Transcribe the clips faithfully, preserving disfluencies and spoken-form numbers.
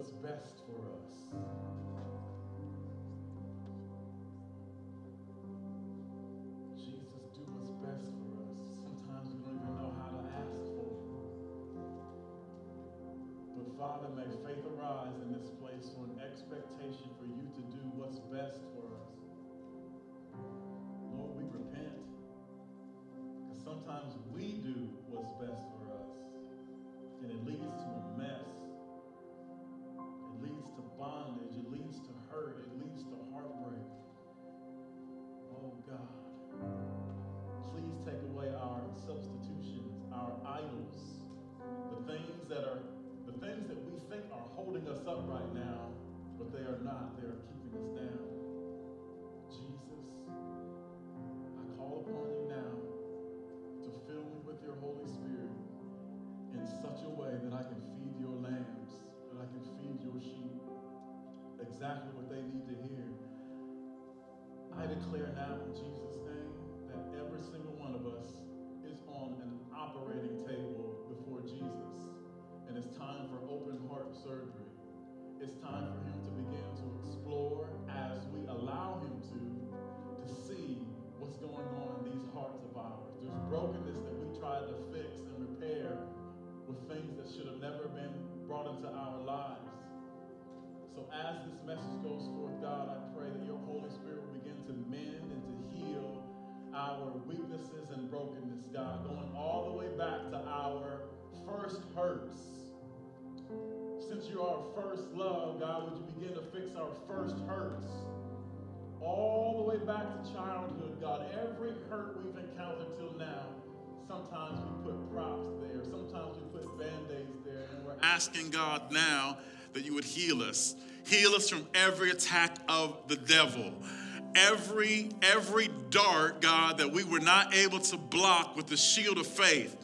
what's best for us. Jesus, do what's best for us. Sometimes we don't even know how to ask for it. But Father, may faith arise in this place for an expectation for you to do what's best for us. Lord, we repent. Because sometimes we do what's best for us. And it leads to a mess. It leads to bondage, it leads to hurt, it leads to heartbreak. Oh God, please take away our substitutions, our idols, the things that are, the things that we think are holding us up right now, but they are not, they are keeping us down. Jesus, I call upon you now to fill me with your Holy Spirit in such a way that I can feed your lambs, that I can feed your sheep exactly what they need to hear. I declare now in Jesus' name that every single one of us is on an operating table before Jesus, and it's time for open heart surgery. It's time for him to begin to explore, as we allow him to, to see what's going on in these hearts of ours. There's brokenness that we try to fix and repair with things that should have never been brought into our lives. So as this message goes forth, God, I pray that your Holy Spirit will begin to mend and to heal our weaknesses and brokenness, God, going all the way back to our first hurts. Since you're our first love, God, would you begin to fix our first hurts? All the way back to childhood, God, every hurt we've encountered till now, sometimes we put props there. Sometimes we put band-aids there. And we're asking God now that you would heal us. Heal us from every attack of the devil. Every, every dart, God, that we were not able to block with the shield of faith.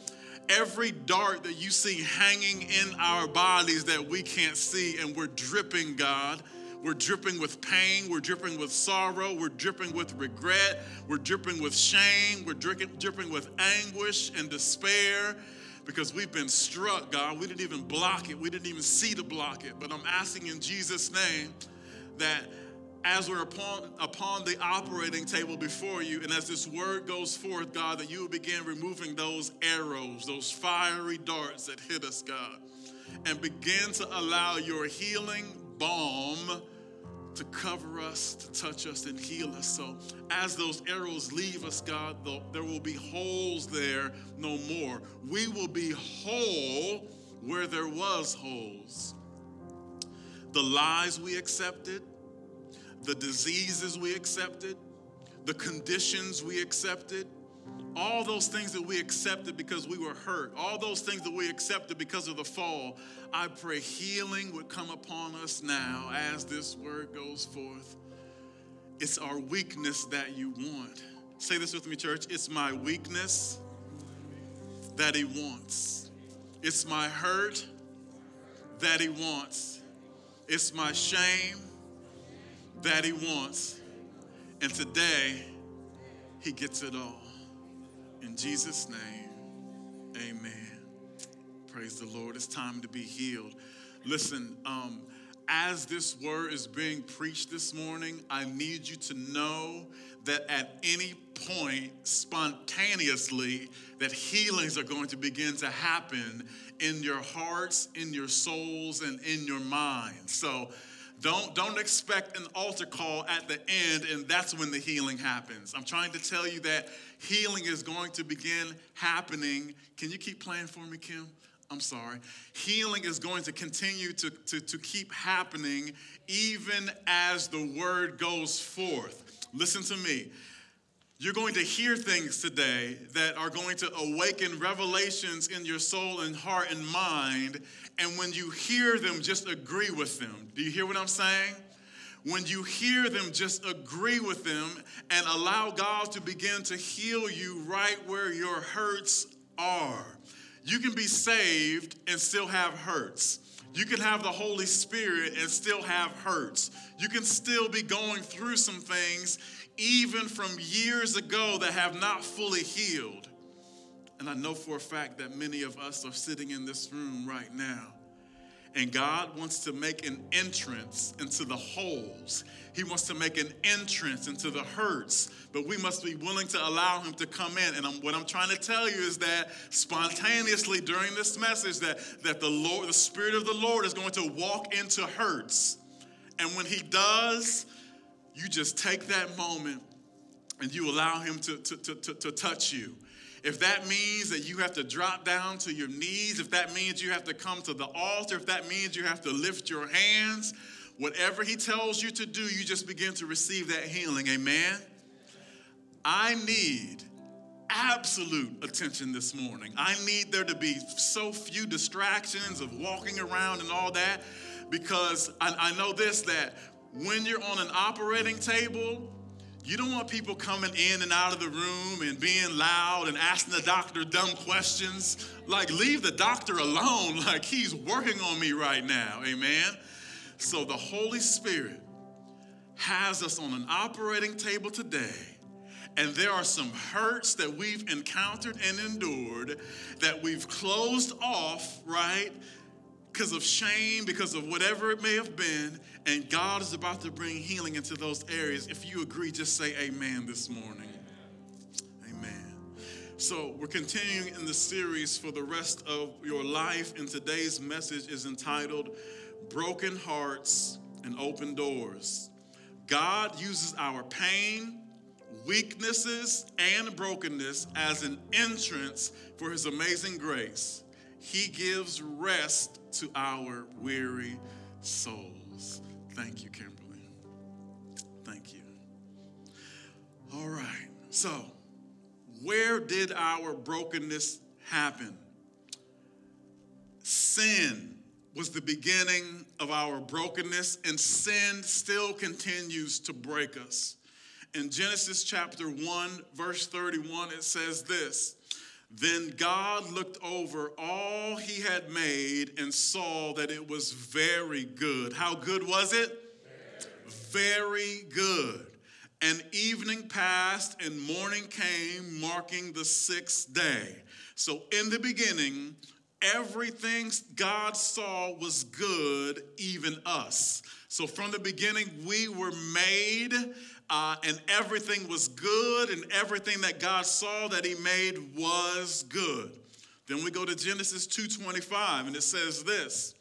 Every dart that you see hanging in our bodies that we can't see, and we're dripping, God. We're dripping with pain, we're dripping with sorrow, we're dripping with regret, we're dripping with shame, we're dripping with anguish and despair because we've been struck, God. We didn't even block it, we didn't even see to block it. But I'm asking in Jesus' name that as we're upon, upon the operating table before you, and as this word goes forth, God, that you will begin removing those arrows, those fiery darts that hit us, God, and begin to allow your healing balm to cover us, to touch us, and heal us. So as those arrows leave us, God, there will be holes there no more. We will be whole where there was holes. The lies we accepted, the diseases we accepted, the conditions we accepted, all those things that we accepted because we were hurt, all those things that we accepted because of the fall, I pray healing would come upon us now as this word goes forth. It's our weakness that you want. Say this with me, church. It's my weakness that he wants. It's my hurt that he wants. It's my shame that he wants. And today, he gets it all. In Jesus' name, amen. Praise the Lord. It's time to be healed. Listen, um, as this word is being preached this morning, I need you to know that at any point, spontaneously, that healings are going to begin to happen in your hearts, in your souls, and in your minds. So Don't, don't expect an altar call at the end and that's when the healing happens. I'm trying to tell you that healing is going to begin happening. Can you keep playing for me, Kim? I'm sorry. Healing is going to continue to, to, to keep happening even as the word goes forth. Listen to me. You're going to hear things today that are going to awaken revelations in your soul and heart and mind. And when you hear them, just agree with them. Do you hear what I'm saying? When you hear them, just agree with them and allow God to begin to heal you right where your hurts are. You can be saved and still have hurts. You can have the Holy Spirit and still have hurts. You can still be going through some things even from years ago that have not fully healed. And I know for a fact that many of us are sitting in this room right now. And God wants to make an entrance into the holes. He wants to make an entrance into the hurts, but we must be willing to allow him to come in. And I'm, what I'm trying to tell you is that spontaneously during this message that, that the Lord, the Spirit of the Lord is going to walk into hurts. And when he does, you just take that moment and you allow him to, to, to, to, to touch you. If that means that you have to drop down to your knees, if that means you have to come to the altar, if that means you have to lift your hands, whatever he tells you to do, you just begin to receive that healing. Amen? I need absolute attention this morning. I need there to be so few distractions of walking around and all that, because I, I know this, that when you're on an operating table, you don't want people coming in and out of the room and being loud and asking the doctor dumb questions. Like, leave the doctor alone. Like, he's working on me right now. Amen. So the Holy Spirit has us on an operating table today. And there are some hurts that we've encountered and endured that we've closed off, right? Because of shame, because of whatever it may have been, and God is about to bring healing into those areas. If you agree, just say amen this morning. Amen. Amen. So we're continuing in the series for the rest of your life, and today's message is entitled Broken Hearts and Open Doors. God uses our pain, weaknesses, and brokenness as an entrance for his amazing grace. He gives rest to our weary souls. Thank you, Kimberly. Thank you. All right. So, where did our brokenness happen? Sin was the beginning of our brokenness, and sin still continues to break us. In Genesis chapter one, verse thirty-one, it says this: "Then God looked over all he had made and saw that it was very good." How good was it? Very, very good. "And evening passed and morning came, marking the sixth day." So in the beginning, everything God saw was good, even us. So from the beginning, we were made Uh, and everything was good, and everything that God saw that he made was good. Then we go to Genesis two twenty-five, and it says this: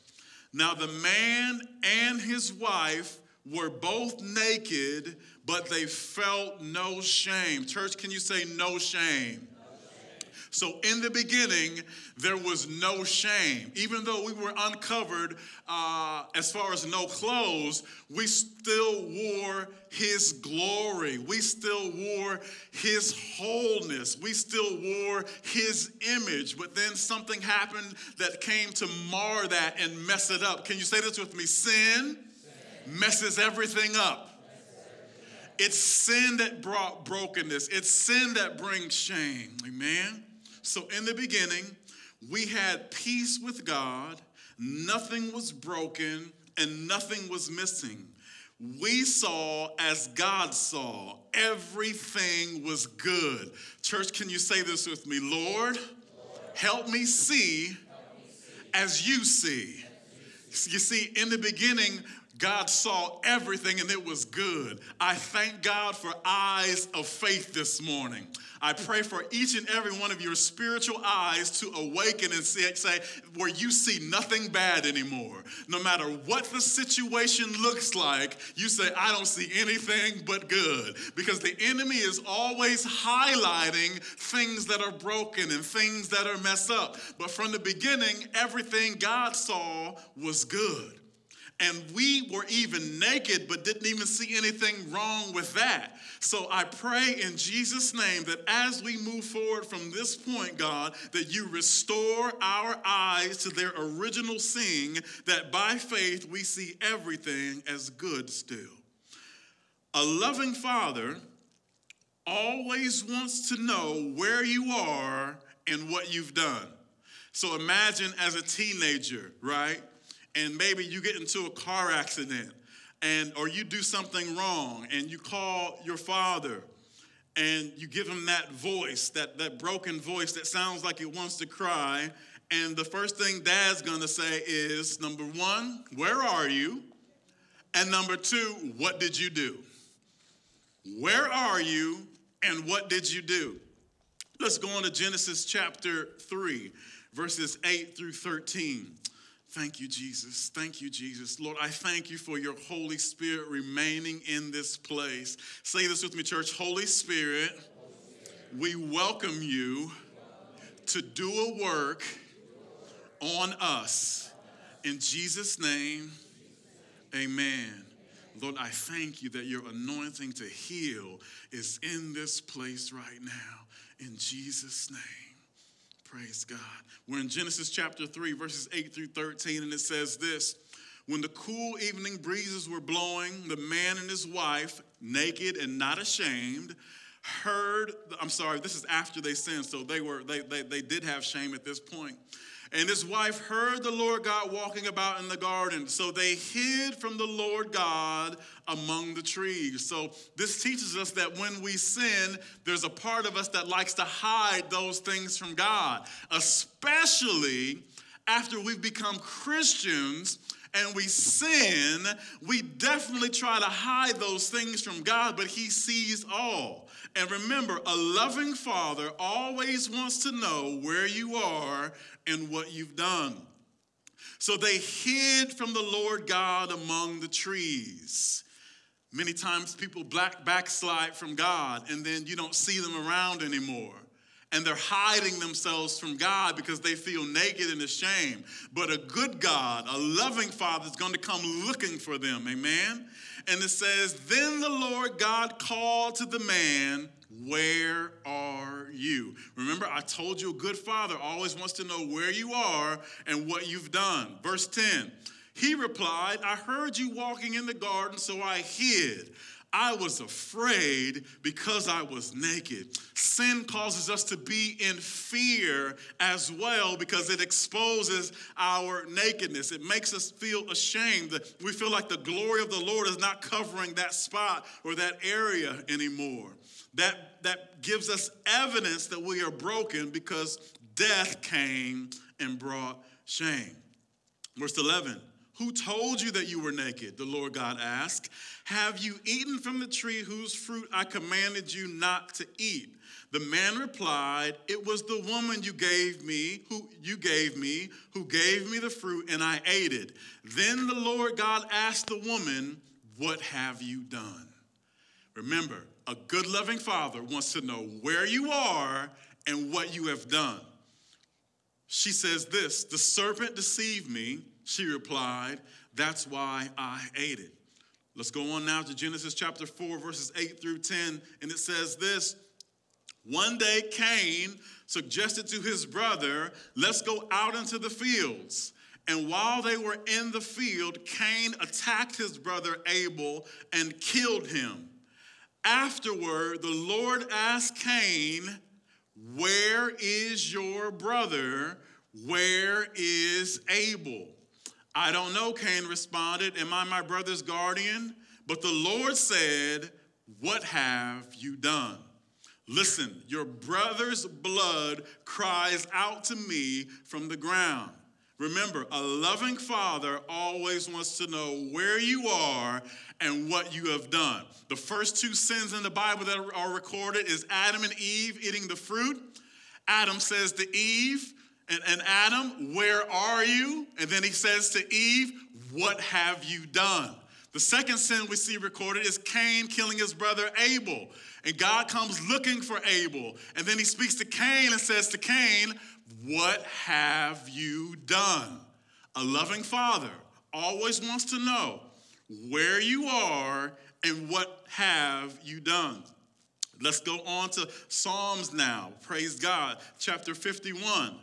"Now the man and his wife were both naked, but they felt no shame." Church, can you say no shame? So in the beginning, there was no shame. Even though we were uncovered uh, as far as no clothes, we still wore his glory. We still wore his wholeness. We still wore his image. But then something happened that came to mar that and mess it up. Can you say this with me? Sin, Sin. messes everything up. Messes everything up. It's sin that brought brokenness. It's sin that brings shame. Amen? So in the beginning, we had peace with God, nothing was broken, and nothing was missing. We saw as God saw. Everything was good. Church, can you say this with me? Lord, Lord help me see, help me see. As, you see. as you see. You see, in the beginning, God saw everything and it was good. I thank God for eyes of faith this morning. I pray for each and every one of your spiritual eyes to awaken and say, say where you see nothing bad anymore. No matter what the situation looks like, you say, I don't see anything but good. Because the enemy is always highlighting things that are broken and things that are messed up. But from the beginning, everything God saw was good. And we were even naked, but didn't even see anything wrong with that. So I pray in Jesus' name that as we move forward from this point, God, that you restore our eyes to their original seeing, that by faith we see everything as good still. A loving father always wants to know where you are and what you've done. So imagine as a teenager, right? And maybe you get into a car accident and or you do something wrong and you call your father and you give him that voice, that, that broken voice that sounds like it wants to cry, And the first thing Dad's going to say is, number one, where are you? And number two, what did you do? Where are you and what did you do? Let's go on to Genesis chapter three, verses eight through thirteen. Thank you, Jesus. Thank you, Jesus. Lord, I thank you for your Holy Spirit remaining in this place. Say this with me, church. Holy Spirit, Holy Spirit, we welcome you to do a work on us. In Jesus' name, amen. Lord, I thank you that your anointing to heal is in this place right now. In Jesus' name. Praise God. We're in Genesis chapter three, verses eight through thirteen, and it says this. When the cool evening breezes were blowing, the man and his wife, naked and not ashamed, heard, I'm sorry, this is after they sinned, so they were, they, they, they did have shame at this point. And his wife heard the Lord God walking about in the garden, so they hid from the Lord God among the trees. So this teaches us that when we sin, there's a part of us that likes to hide those things from God, especially after we've become Christians and we sin. We definitely try to hide those things from God, but he sees all. And remember, a loving father always wants to know where you are and what you've done. So they hid from the Lord God among the trees. Many times people black backslide from God, and then you don't see them around anymore. And they're hiding themselves from God because they feel naked and ashamed. But a good God, a loving Father, is going to come looking for them. Amen? And it says, then the Lord God called to the man, where are you? Remember, I told you a good father always wants to know where you are and what you've done. Verse ten, he replied, I heard you walking in the garden, so I hid. I was afraid because I was naked. Sin causes us to be in fear as well because it exposes our nakedness. It makes us feel ashamed. We feel like the glory of the Lord is not covering that spot or that area anymore. That, that gives us evidence that we are broken because death came and brought shame. Verse eleven. Who told you that you were naked? The Lord God asked. Have you eaten from the tree whose fruit I commanded you not to eat? The man replied, it was the woman you gave me, who you gave me, who gave me the fruit, and I ate it. Then the Lord God asked the woman, what have you done? Remember, a good loving father wants to know where you are and what you have done. She says this, the serpent deceived me. She replied, that's why I ate it. Let's go on now to Genesis chapter four, verses eight through ten, and it says this. One day Cain suggested to his brother, let's go out into the fields. And while they were in the field, Cain attacked his brother Abel and killed him. Afterward, the Lord asked Cain, where is your brother? Where is Abel? I don't know, Cain responded. Am I my brother's guardian? But the Lord said, what have you done? Listen, your brother's blood cries out to me from the ground. Remember, a loving father always wants to know where you are and what you have done. The first two sins in the Bible that are recorded is Adam and Eve eating the fruit. Adam says to Eve, And, and Adam, where are you? And then he says to Eve, what have you done? The second sin we see recorded is Cain killing his brother Abel. And God comes looking for Abel. And then he speaks to Cain and says to Cain, what have you done? A loving father always wants to know where you are and what have you done. Let's go on to Psalms now. Praise God. Chapter fifty-one.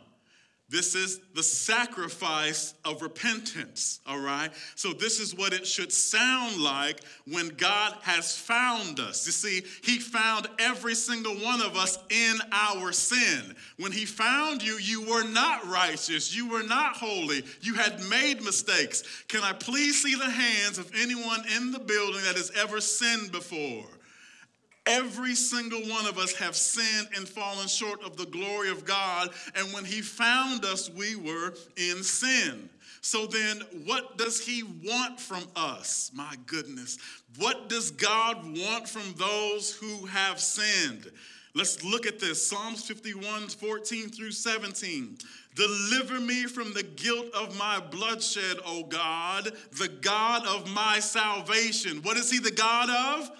This is the sacrifice of repentance, all right? So this is what it should sound like when God has found us. You see, he found every single one of us in our sin. When he found you, you were not righteous. You were not holy. You had made mistakes. Can I please see the hands of anyone in the building that has ever sinned before? Every single one of us have sinned and fallen short of the glory of God. And when he found us, we were in sin. So then what does he want from us? My goodness. What does God want from those who have sinned? Let's look at this. Psalms fifty-one, fourteen through seventeen. Deliver me from the guilt of my bloodshed, O God, the God of my salvation. What is he the God of?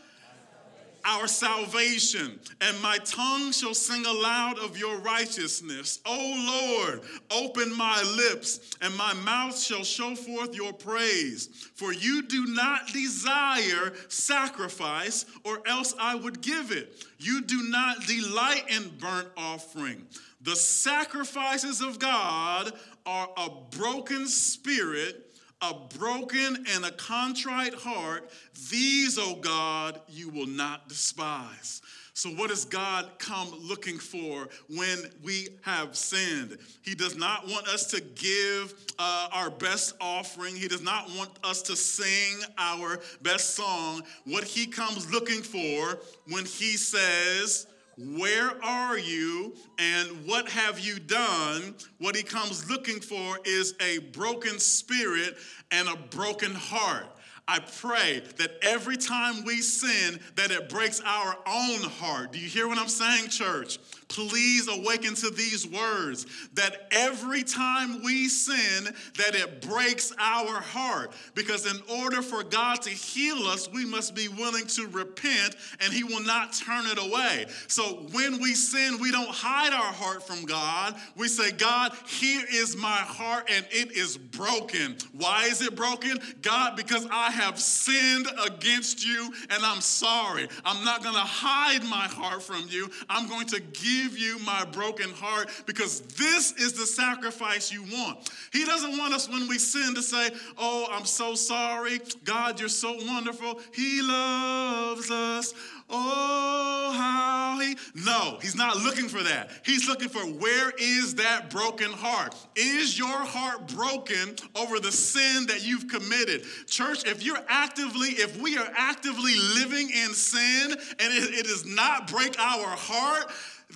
Our salvation. And my tongue shall sing aloud of your righteousness. O Lord, open my lips, and my mouth shall show forth your praise. For you do not desire sacrifice, or else I would give it. You do not delight in burnt offering. The sacrifices of God are a broken spirit, a broken and a contrite heart, these, O God, you will not despise. So what does God come looking for when we have sinned? He does not want us to give uh, our best offering. He does not want us to sing our best song. What he comes looking for when he says, where are you and what have you done? What he comes looking for is a broken spirit and a broken heart. I pray that every time we sin, that it breaks our own heart. Do you hear what I'm saying, church? Please awaken to these words, that every time we sin, that it breaks our heart. Because in order for God to heal us, we must be willing to repent, and he will not turn it away. So when we sin, we don't hide our heart from God. We say, God, here is my heart, and it is broken. Why is it broken? God, because I have sinned against you, and I'm sorry. I'm not going to hide my heart from you. I'm going to give Give you my broken heart, because this is the sacrifice you want. He doesn't want us when we sin to say, oh, I'm so sorry. God, you're so wonderful. He loves us. Oh, how he... No, he's not looking for that. He's looking for, where is that broken heart? Is your heart broken over the sin that you've committed? Church, if you're actively, if we are actively living in sin and it, it does not break our heart,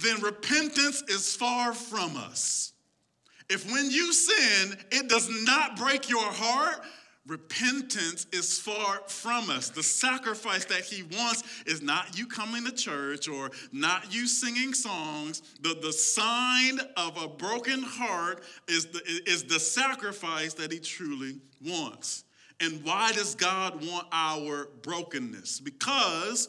then repentance is far from us. If when you sin, it does not break your heart, repentance is far from us. The sacrifice that he wants is not you coming to church or not you singing songs. The, the sign of a broken heart is the, is the sacrifice that he truly wants. And why does God want our brokenness? Because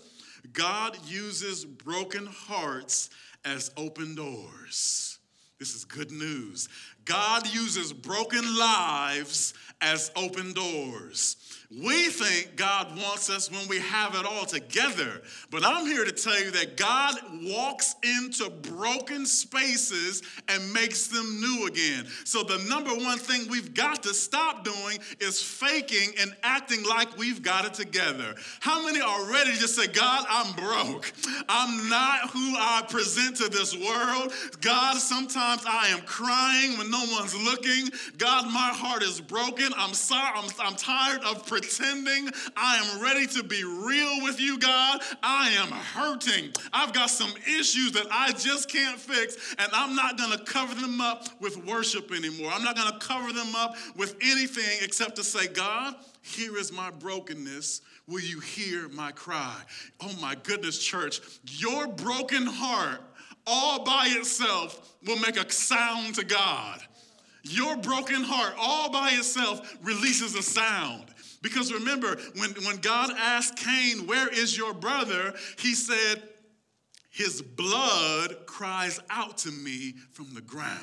God uses broken hearts as open doors. This is good news. God uses broken lives as open doors. We think God wants us when we have it all together, but I'm here to tell you that God walks into broken spaces and makes them new again. So the number one thing we've got to stop doing is faking and acting like we've got it together. How many already just say, God, I'm broke. I'm not who I present to this world. God, sometimes I am crying when no one's looking. God, my heart is broken. I'm sorry. I'm, I'm tired of pretending. Pretending. I am ready to be real with you, God. I am hurting. I've got some issues that I just can't fix, and I'm not going to cover them up with worship anymore. I'm not going to cover them up with anything except to say, God, here is my brokenness. Will you hear my cry? Oh my goodness, church, your broken heart all by itself will make a sound to God. Your broken heart all by itself releases a sound. Because remember, when, when God asked Cain, where is your brother? He said, his blood cries out to me from the ground.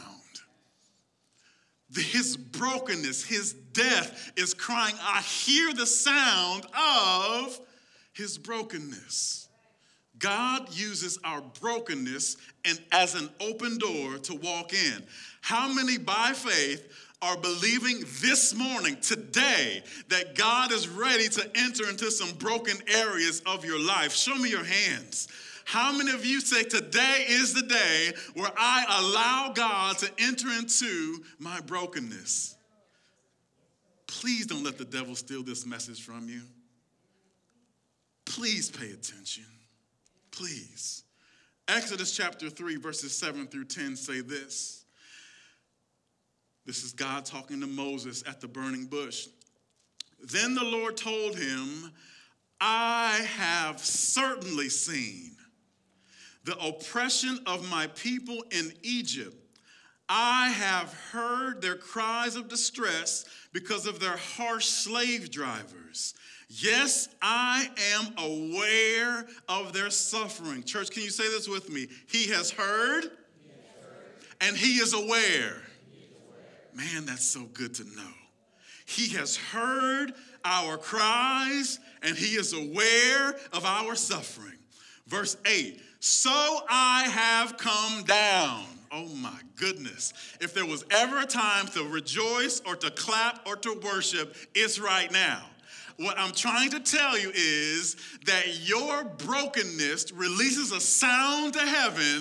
The, his brokenness, his death is crying. I hear the sound of his brokenness. God uses our brokenness and as an open door to walk in. How many by faith are believing this morning, today, that God is ready to enter into some broken areas of your life? Show me your hands. How many of you say, today is the day where I allow God to enter into my brokenness? Please don't let the devil steal this message from you. Please pay attention. please. Exodus chapter three, verses seven through ten say this. This is God talking to Moses at the burning bush. Then the Lord told him, I have certainly seen the oppression of my people in Egypt. I have heard their cries of distress because of their harsh slave drivers. Yes, I am aware of their suffering. Church, can you say this with me? He has heard, he has heard. And he is aware. He is aware. Man, that's so good to know. He has heard our cries, and he is aware of our suffering. Verse eight, so I have come down. Oh my goodness. If there was ever a time to rejoice or to clap or to worship, it's right now. What I'm trying to tell you is that your brokenness releases a sound to heaven,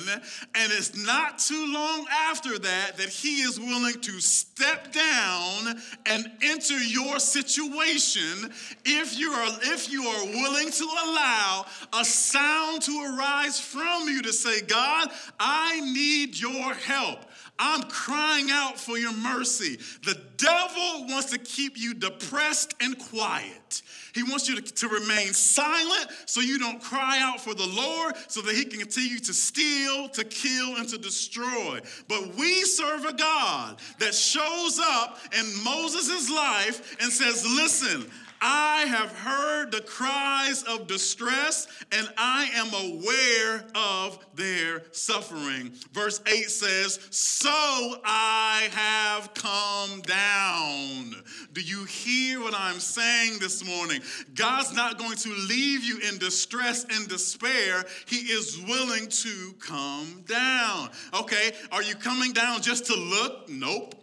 and it's not too long after that that he is willing to step down and enter your situation if you are, if you are willing to allow a sound to arise from you to say, God, I need your help. I'm crying out for your mercy. The devil wants to keep you depressed and quiet. He wants you to, to remain silent so you don't cry out for the Lord, so that he can continue to steal, to kill, and to destroy. But we serve a God that shows up in Moses' life and says, listen, I have heard the cries of distress, and I am aware of their suffering. Verse eight says, so I have come down. Do you hear what I'm saying this morning? God's not going to leave you in distress and despair. He is willing to come down. Okay, are you coming down just to look? Nope.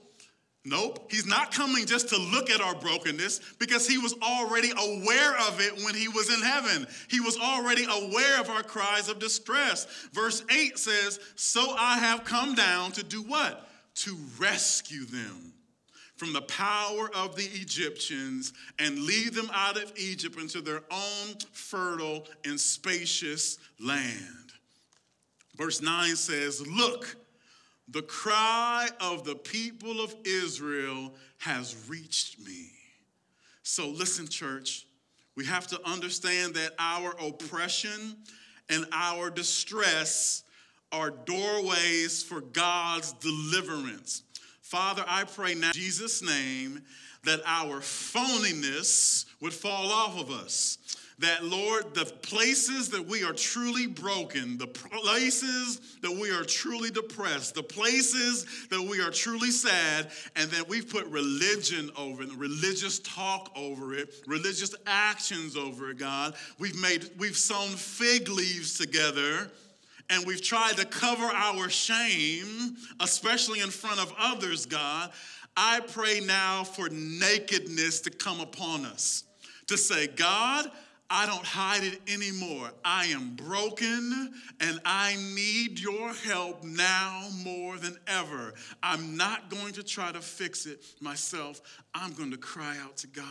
Nope, he's not coming just to look at our brokenness, because he was already aware of it when he was in heaven. He was already aware of our cries of distress. Verse eight says, so I have come down to do what? To rescue them from the power of the Egyptians and lead them out of Egypt into their own fertile and spacious land. Verse nine says, look, the cry of the people of Israel has reached me. So listen, church, we have to understand that our oppression and our distress are doorways for God's deliverance. Father, I pray now in Jesus' name that our phoniness would fall off of us. That, Lord, the places that we are truly broken, the places that we are truly depressed, the places that we are truly sad, and that we've put religion over it, religious talk over it, religious actions over it, God. We've made, we've sown fig leaves together, and we've tried to cover our shame, especially in front of others, God. I pray now for nakedness to come upon us, to say, God, I don't hide it anymore. I am broken, and I need your help now more than ever. I'm not going to try to fix it myself. I'm going to cry out to God.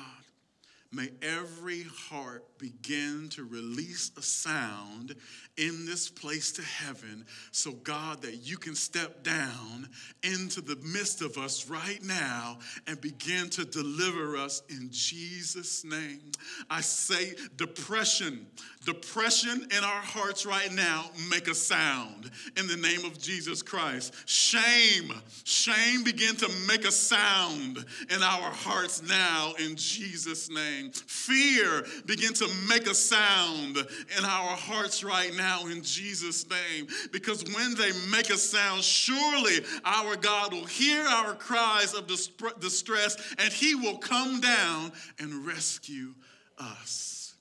May every heart begin to release a sound in this place to heaven, so, God, that you can step down into the midst of us right now and begin to deliver us in Jesus' name. I say depression, depression in our hearts right now, make a sound in the name of Jesus Christ. Shame, shame begin to make a sound in our hearts now in Jesus' name. Fear begin to make a sound in our hearts right now in Jesus' name. Because when they make a sound, surely our God will hear our cries of distress, and he will come down and rescue us.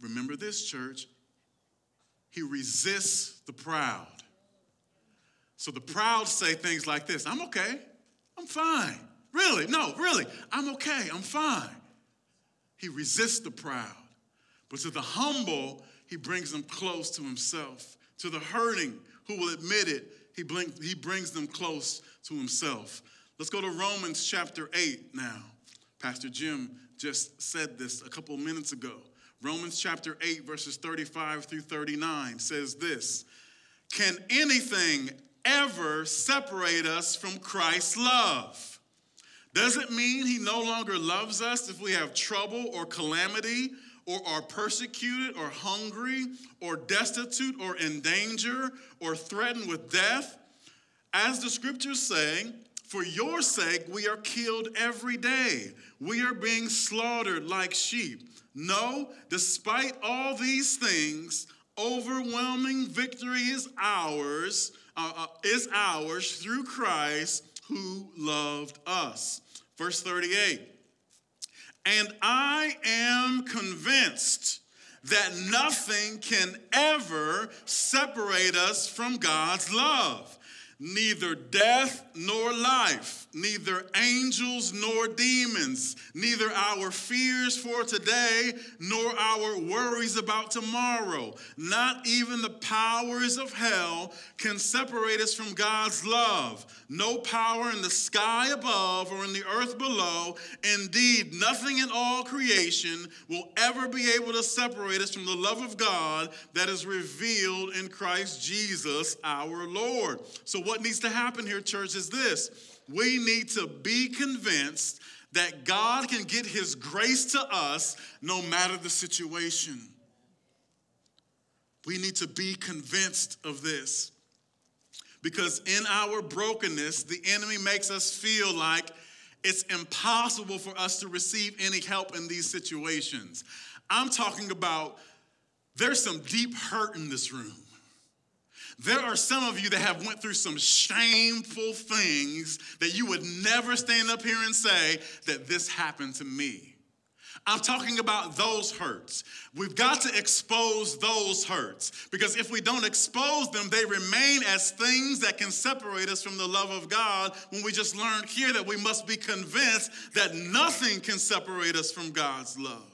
Remember this, church. He resists the proud. So the proud say things like this: I'm okay, I'm fine. Really, no, really, I'm okay, I'm fine. He resists the proud, but to the humble, he brings them close to himself. To the hurting, who will admit it, he brings them close to himself. Let's go to Romans chapter eight now. Pastor Jim just said this a couple minutes ago. Romans chapter eight, verses thirty-five through thirty-nine says this. Can anything ever separate us from Christ's love? Does it mean he no longer loves us if we have trouble or calamity or are persecuted or hungry or destitute or in danger or threatened with death? As the scriptures say, for your sake we are killed every day. We are being slaughtered like sheep. No, despite all these things, overwhelming victory is ours, uh, uh, is ours through Christ who loved us. Verse thirty-eight, and I am convinced that nothing can ever separate us from God's love. Neither death nor life, neither angels nor demons, neither our fears for today nor our worries about tomorrow, not even the powers of hell can separate us from God's love. No power in the sky above or in the earth below. Indeed, nothing in all creation will ever be able to separate us from the love of God that is revealed in Christ Jesus our Lord. So what needs to happen here, church, is this. We need to be convinced that God can get his grace to us no matter the situation. We need to be convinced of this. Because in our brokenness, the enemy makes us feel like it's impossible for us to receive any help in these situations. I'm talking about there's some deep hurt in this room. There are some of you that have went through some shameful things that you would never stand up here and say that this happened to me. I'm talking about those hurts. We've got to expose those hurts, because if we don't expose them, they remain as things that can separate us from the love of God, when we just learned here that we must be convinced that nothing can separate us from God's love.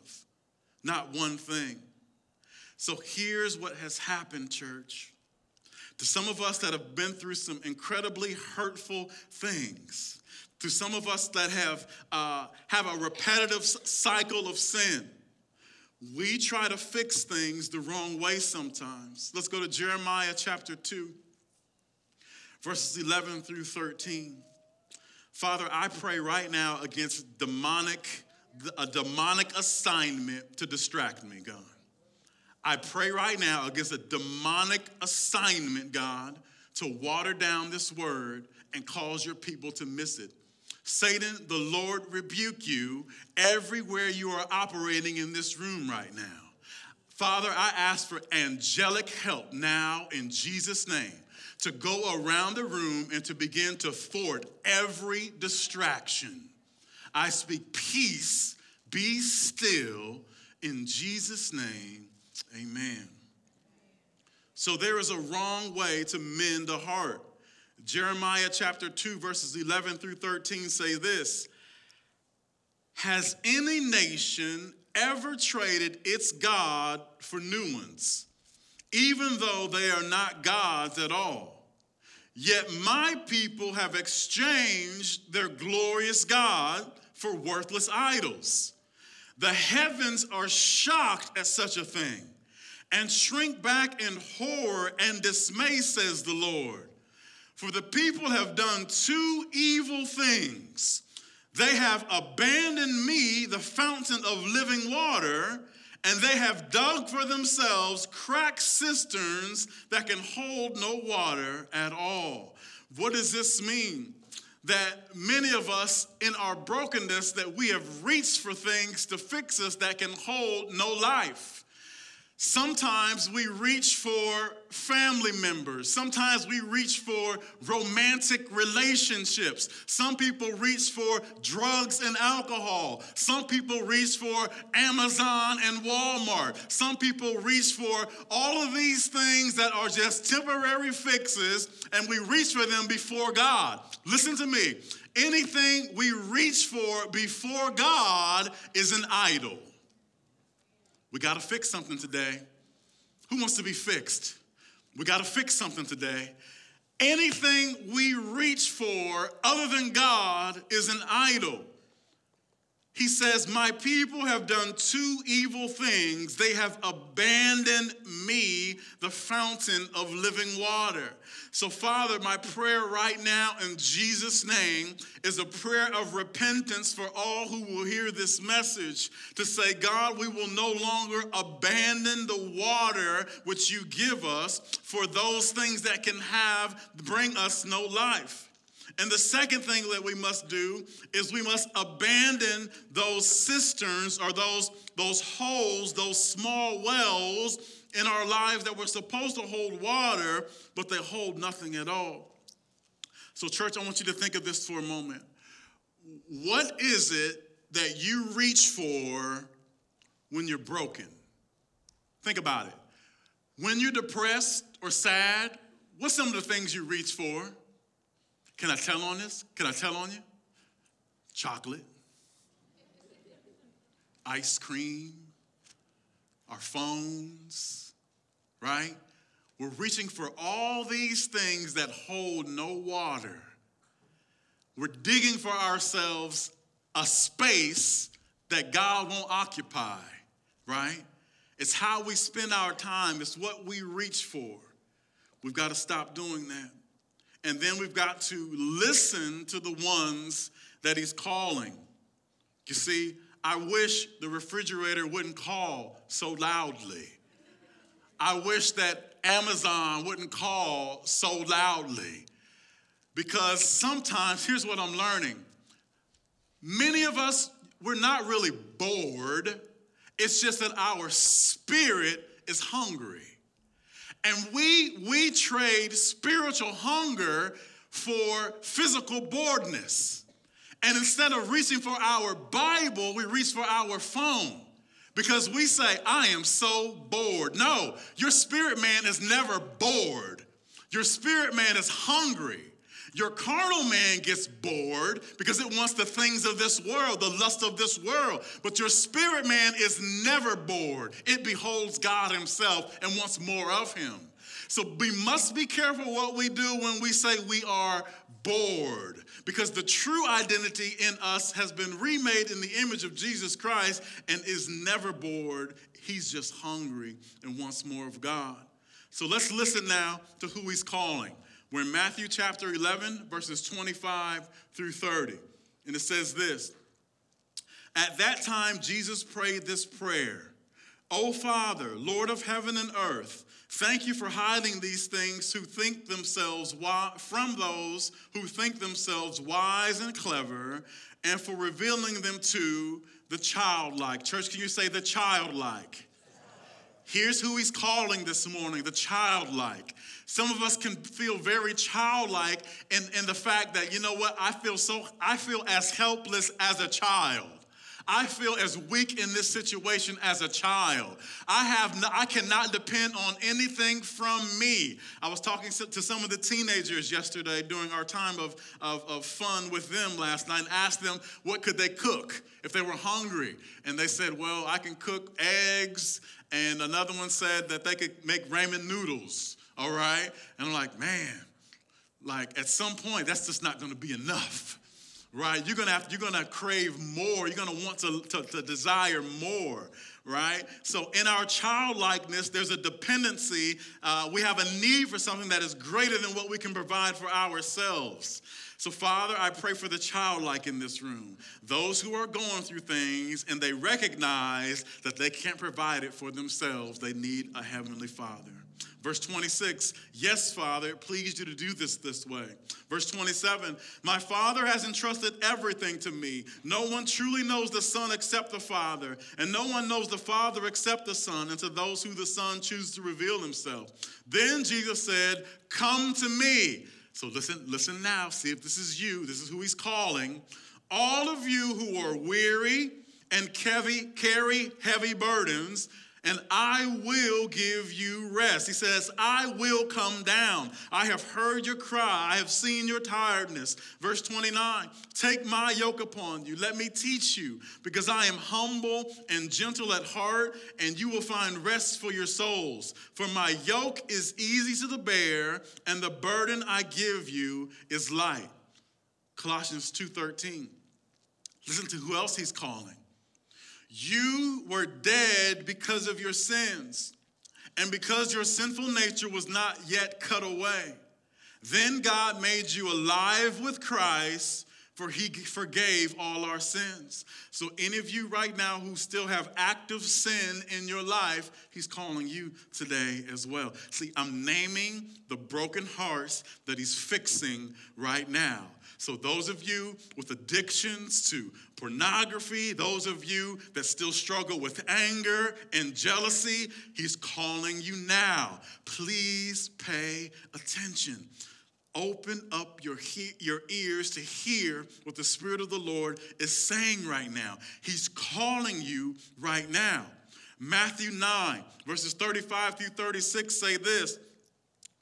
Not one thing. So here's what has happened, church. To some of us that have been through some incredibly hurtful things, to some of us that have, uh, have a repetitive cycle of sin, we try to fix things the wrong way sometimes. Let's go to Jeremiah chapter two, verses eleven through thirteen. Father, I pray right now against demonic, a demonic assignment to distract me, God. I pray right now against a demonic assignment, God, to water down this word and cause your people to miss it. Satan, the Lord rebuke you everywhere you are operating in this room right now. Father, I ask for angelic help now in Jesus' name to go around the room and to begin to thwart every distraction. I speak peace, be still in Jesus' name. Amen. So there is a wrong way to mend the heart. Jeremiah chapter two, verses eleven through thirteen say this. Has any nation ever traded its God for new ones, even though they are not gods at all? Yet my people have exchanged their glorious God for worthless idols. The heavens are shocked at such a thing and shrink back in horror and dismay, says the Lord. For the people have done two evil things. They have abandoned me, the fountain of living water, and they have dug for themselves cracked cisterns that can hold no water at all. What does this mean? That many of us in our brokenness, that we have reached for things to fix us that can hold no life. Sometimes we reach for family members. Sometimes we reach for romantic relationships. Some people reach for drugs and alcohol. Some people reach for Amazon and Walmart. Some people reach for all of these things that are just temporary fixes, and we reach for them before God. Listen to me. Anything we reach for before God is an idol. We got to fix something today. Who wants to be fixed? We got to fix something today. Anything we reach for other than God is an idol. He says, my people have done two evil things. They have abandoned me, the fountain of living water. So, Father, my prayer right now in Jesus' name is a prayer of repentance for all who will hear this message to say, God, we will no longer abandon the water which you give us for those things that can have, bring us no life. And the second thing that we must do is we must abandon those cisterns or those, those holes, those small wells in our lives that were supposed to hold water, but they hold nothing at all. So, church, I want you to think of this for a moment. What is it that you reach for when you're broken? Think about it. When you're depressed or sad, what's some of the things you reach for? Can I tell on this? Can I tell on you? Chocolate, ice cream, our phones, right? We're reaching for all these things that hold no water. We're digging for ourselves a space that God won't occupy, right? It's how we spend our time. It's what we reach for. We've got to stop doing that. And then we've got to listen to the ones that he's calling. You see, I wish the refrigerator wouldn't call so loudly. I wish that Amazon wouldn't call so loudly. Because sometimes, here's what I'm learning. Many of us, we're not really bored. It's just that our spirit is hungry. And we, we trade spiritual hunger for physical boredness. And instead of reaching for our Bible, we reach for our phone because we say, I am so bored. No, your spirit man is never bored. Your spirit man is hungry. Your carnal man gets bored because it wants the things of this world, the lust of this world. But your spirit man is never bored. It beholds God himself and wants more of him. So we must be careful what we do when we say we are bored, because the true identity in us has been remade in the image of Jesus Christ and is never bored. He's just hungry and wants more of God. So let's listen now to who he's calling. We're in Matthew chapter eleven, verses twenty-five through thirty. And it says this, at that time, Jesus prayed this prayer. O Father, Lord of heaven and earth, thank you for hiding these things who think themselves from those who think themselves wise and clever, and for revealing them to the childlike. Church, can you say the childlike? Here's who he's calling this morning, the childlike. Some of us can feel very childlike in, in the fact that, you know what, I feel so, I feel as helpless as a child. I feel as weak in this situation as a child. I have no, I cannot depend on anything from me. I was talking to some of the teenagers yesterday during our time of, of, of fun with them last night and asked them what could they cook if they were hungry. And they said, well, I can cook eggs. And another one said that they could make ramen noodles, all right? And I'm like, man, like at some point, that's just not going to be enough. Right, you're gonna have, you're gonna crave more. You're gonna want to, to, to desire more. Right. So in our childlikeness, there's a dependency. Uh, we have a need for something that is greater than what we can provide for ourselves. So, Father, I pray for the childlike in this room, those who are going through things and they recognize that they can't provide it for themselves. They need a heavenly Father. Verse twenty-six, yes, Father, it pleased you to do this this way. Verse twenty-seven, my Father has entrusted everything to me. No one truly knows the Son except the Father, and no one knows the Father except the Son, and to those who the Son chooses to reveal himself. Then Jesus said, come to me. So listen, listen now, see if this is you. This is who he's calling. All of you who are weary and carry heavy burdens, and I will give you rest. He says, I will come down. I have heard your cry. I have seen your tiredness. Verse twenty-nine, take my yoke upon you. Let me teach you, because I am humble and gentle at heart, and you will find rest for your souls. For my yoke is easy to bear, and the burden I give you is light. Colossians two thirteen. Listen to who else he's calling. You were dead because of your sins, and because your sinful nature was not yet cut away. Then God made you alive with Christ, for he forgave all our sins. So any of you right now who still have active sin in your life, he's calling you today as well. See, I'm naming the broken hearts that he's fixing right now. So those of you with addictions to pornography, those of you that still struggle with anger and jealousy, he's calling you now. Please pay attention. Open up your, he- your ears to hear what the Spirit of the Lord is saying right now. He's calling you right now. Matthew nine, verses thirty-five through thirty-six say this.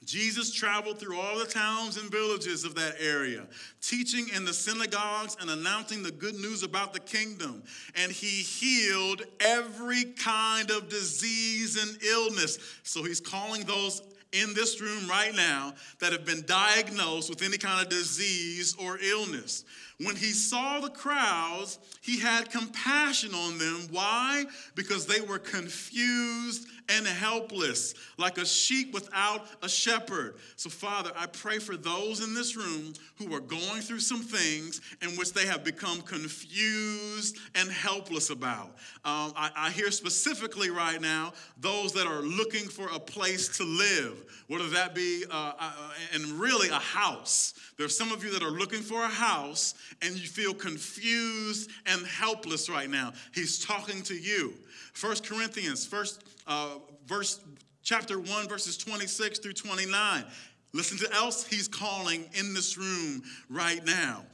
Jesus traveled through all the towns and villages of that area, teaching in the synagogues and announcing the good news about the kingdom. And he healed every kind of disease and illness. So he's calling those in this room right now that have been diagnosed with any kind of disease or illness. When he saw the crowds, he had compassion on them. Why? Because they were confused and helpless, like a sheep without a shepherd. So, Father, I pray for those in this room who are going through some things in which they have become confused and helpless about. Um, I, I hear specifically right now those that are looking for a place to live, whether that be, uh, uh, and really a house. There's some of you that are looking for a house and you feel confused and helpless right now. He's talking to you. First Corinthians, first uh, verse, chapter one, verses twenty-six through twenty-nine. Listen to else he's calling in this room right now.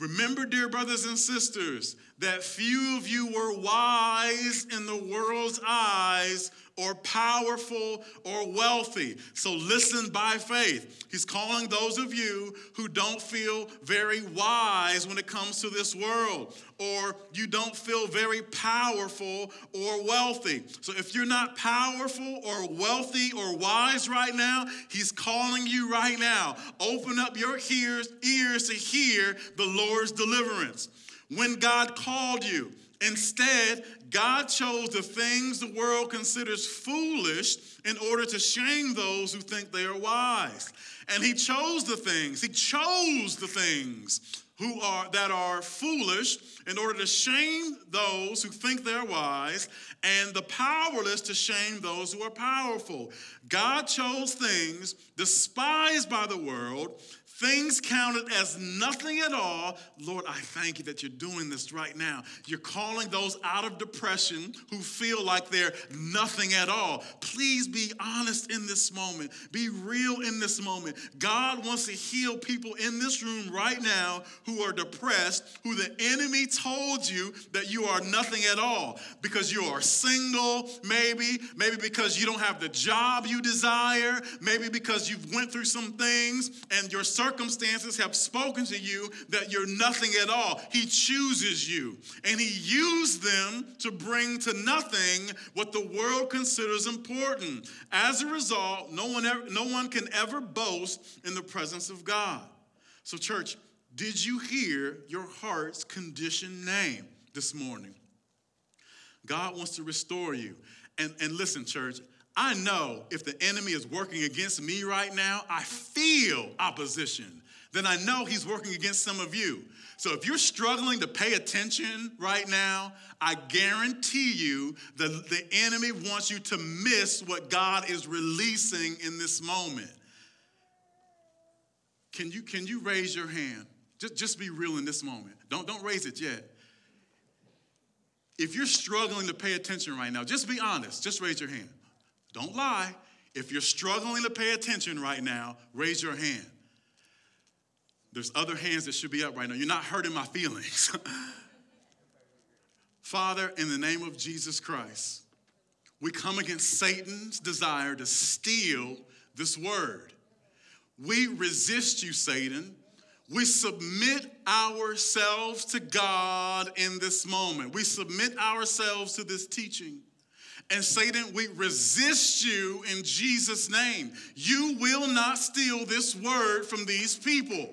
Remember, dear brothers and sisters, that few of you were wise in the world's eyes, or powerful, or wealthy. So listen by faith. He's calling those of you who don't feel very wise when it comes to this world, or you don't feel very powerful or wealthy. So if you're not powerful or wealthy or wise right now, he's calling you right now. Open up your ears, ears to hear the Lord's deliverance. When God called you, instead, God chose the things the world considers foolish in order to shame those who think they are wise. And he chose the things, he chose the things who are that are foolish in order to shame those who think they're wise, and the powerless to shame those who are powerful. God chose things despised by the world, things counted as nothing at all. Lord, I thank you that you're doing this right now. You're calling those out of depression who feel like they're nothing at all. Please be honest in this moment. Be real in this moment. God wants to heal people in this room right now who are depressed, who the enemy told you that you are nothing at all because you are single, maybe, maybe because you don't have the job you desire, maybe because you've went through some things and your circumstances have spoken to you that you're nothing at all. He chooses you, and he used them to bring to nothing what the world considers important. As a result, no one, ever, no one can ever boast in the presence of God. So, church, did you hear your heart's condition name this morning? God wants to restore you. And, and listen, church, I know if the enemy is working against me right now, I feel opposition. Then I know he's working against some of you. So if you're struggling to pay attention right now, I guarantee you that the enemy wants you to miss what God is releasing in this moment. Can you, can you raise your hand? Just, just be real in this moment. Don't, don't raise it yet. If you're struggling to pay attention right now, just be honest. Just raise your hand. Don't lie. If you're struggling to pay attention right now, raise your hand. There's other hands that should be up right now. You're not hurting my feelings. Father, in the name of Jesus Christ, we come against Satan's desire to steal this word. We resist you, Satan. We submit ourselves to God in this moment. We submit ourselves to this teaching. And Satan, we resist you in Jesus' name. You will not steal this word from these people.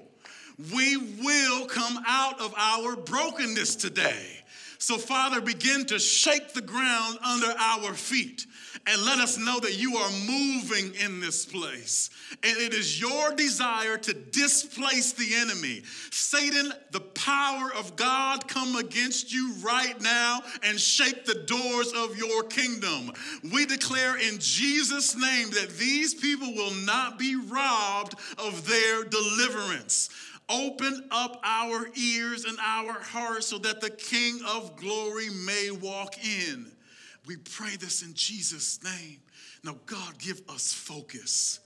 we will come out of our brokenness today. So, Father, begin to shake the ground under our feet and let us know that you are moving in this place. And it is your desire to displace the enemy. Satan, the power of God come against you right now and shake the doors of your kingdom. We declare in Jesus' name that these people will not be robbed of their deliverance. Open up our ears and our hearts so that the King of Glory may walk in. We pray this in Jesus' name. Now, God, give us focus.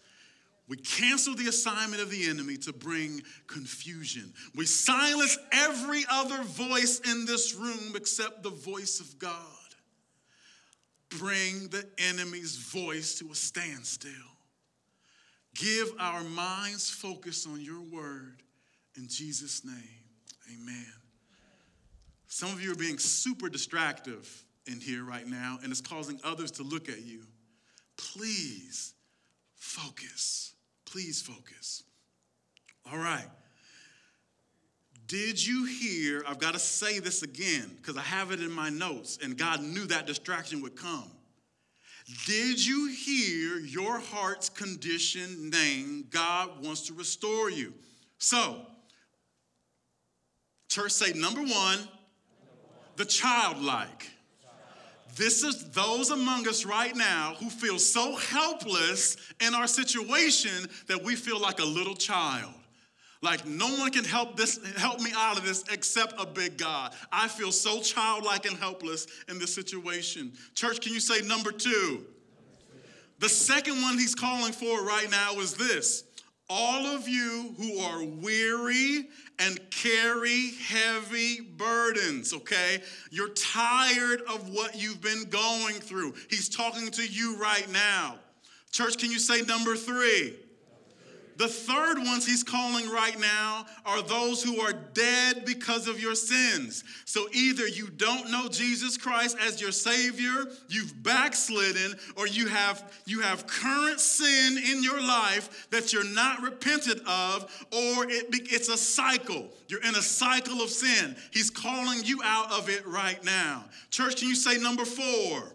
We cancel the assignment of the enemy to bring confusion. We silence every other voice in this room except the voice of God. Bring the enemy's voice to a standstill. Give our minds focus on your word. In Jesus' name, amen. Some of you are being super distractive in here right now, and it's causing others to look at you. Please focus. Please focus. All right. Did you hear? I've got to say this again because I have it in my notes, and God knew that distraction would come. Did you hear your heart's condition name? God wants to restore you. So, church, say number one, number one. The childlike. Child. This is those among us right now who feel so helpless in our situation that we feel like a little child. Like no one can help this, help me out of this except a big God. I feel so childlike and helpless in this situation. Church, can you say number two? Number two. The second one he's calling for right now is this. All of you who are weary and carry heavy burdens, okay? You're tired of what you've been going through. He's talking to you right now. Church, can you say number three? The third ones he's calling right now are those who are dead because of your sins. So either you don't know Jesus Christ as your Savior, you've backslidden, or you have, you have current sin in your life that you're not repented of, or it, it's a cycle. You're in a cycle of sin. He's calling you out of it right now. Church, can you say number four?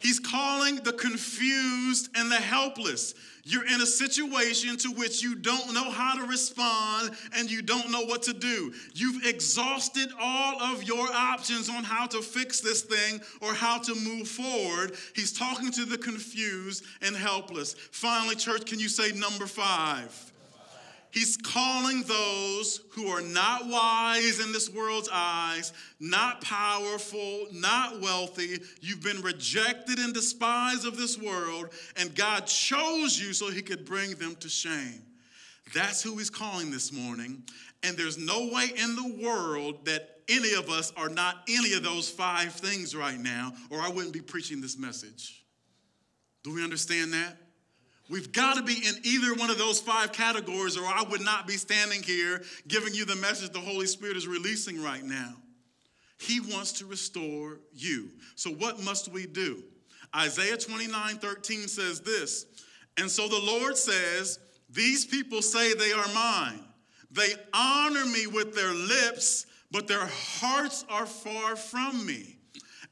He's calling the confused and the helpless. You're in a situation to which you don't know how to respond and you don't know what to do. You've exhausted all of your options on how to fix this thing or how to move forward. He's talking to the confused and helpless. Finally, church, can you say number five? He's calling those who are not wise in this world's eyes, not powerful, not wealthy. You've been rejected and despised of this world, and God chose you so he could bring them to shame. That's who he's calling this morning, and there's no way in the world that any of us are not any of those five things right now, or I wouldn't be preaching this message. Do we understand that? We've got to be in either one of those five categories or I would not be standing here giving you the message the Holy Spirit is releasing right now. He wants to restore you. So what must we do? Isaiah twenty-nine thirteen says this, and so the Lord says, these people say they are mine. They honor me with their lips, but their hearts are far from me.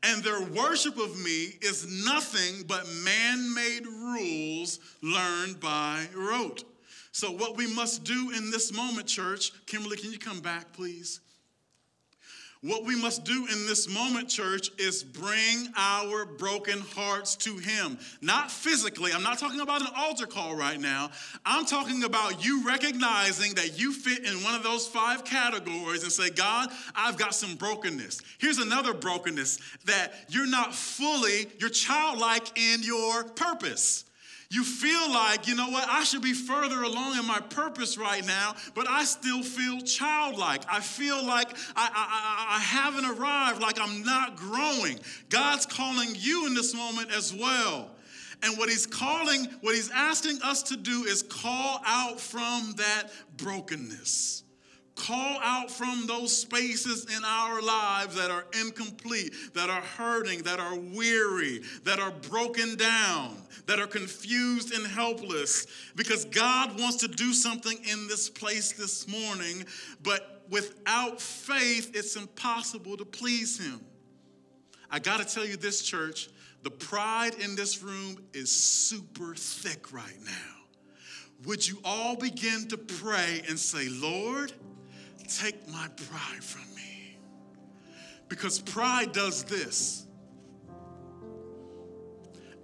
And their worship of me is nothing but man-made rules learned by rote. So what we must do in this moment, church, Kimberly, can you come back, please? What we must do in this moment, church, is bring our broken hearts to him. Not physically. I'm not talking about an altar call right now. I'm talking about you recognizing that you fit in one of those five categories and say, God, I've got some brokenness. Here's another brokenness, that you're not fully, you're childlike in your purpose. You feel like, you know what, I should be further along in my purpose right now, but I still feel childlike. I feel like I, I, I, I haven't arrived, like I'm not growing. God's calling you in this moment as well. And what he's calling, what he's asking us to do is call out from that brokenness. Call out from those spaces in our lives that are incomplete, that are hurting, that are weary, that are broken down, that are confused and helpless, because God wants to do something in this place this morning, but without faith, it's impossible to please him. I got to tell you this, church, the pride in this room is super thick right now. Would you all begin to pray and say, Lord, take my pride from me? Because pride does this.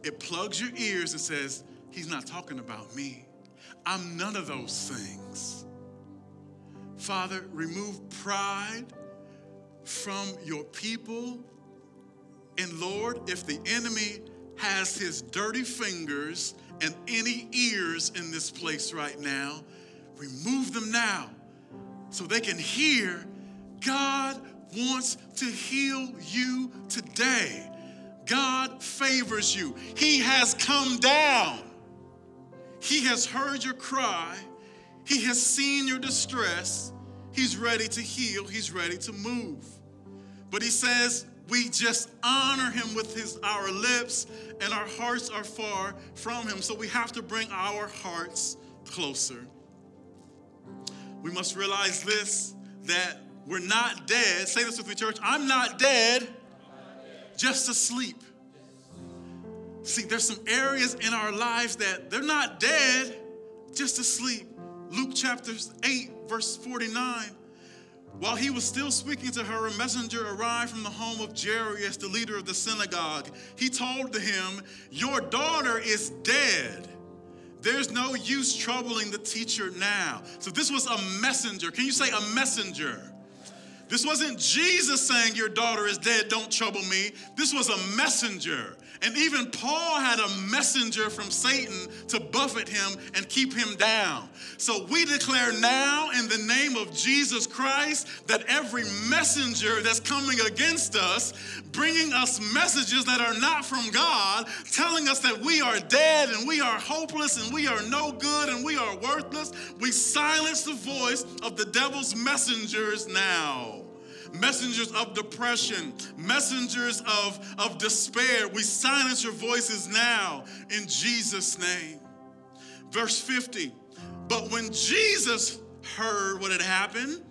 It plugs your ears and says, he's not talking about me. I'm none of those things. Father, remove pride from your people. And Lord, if the enemy has his dirty fingers and any ears in this place right now, remove them now, so they can hear God wants to heal you today. God favors you. He has come down. He has heard your cry. He has seen your distress. He's ready to heal. He's ready to move. But he says we just honor him with his, our lips, and our hearts are far from him. So we have to bring our hearts closer. We must realize this, that we're not dead. Say this with me, church. I'm not dead, I'm not dead. Just asleep. See, there's some areas in our lives that they're not dead, just asleep. Luke chapter eight, verse forty-nine. While he was still speaking to her, a messenger arrived from the home of Jairus, the leader of the synagogue. He told him, your daughter is dead. There's no use troubling the teacher now. So this was a messenger. Can you say a messenger? This wasn't Jesus saying your daughter is dead, don't trouble me. This was a messenger. And even Paul had a messenger from Satan to buffet him and keep him down. So we declare now in the name of Jesus Christ that every messenger that's coming against us, bringing us messages that are not from God, telling us that we are dead and we are hopeless and we are no good and we are worthless, we silence the voice of the devil's messengers now. Messengers of depression, messengers of, of despair. We silence your voices now in Jesus' name. Verse fifty, but when Jesus heard what had happened,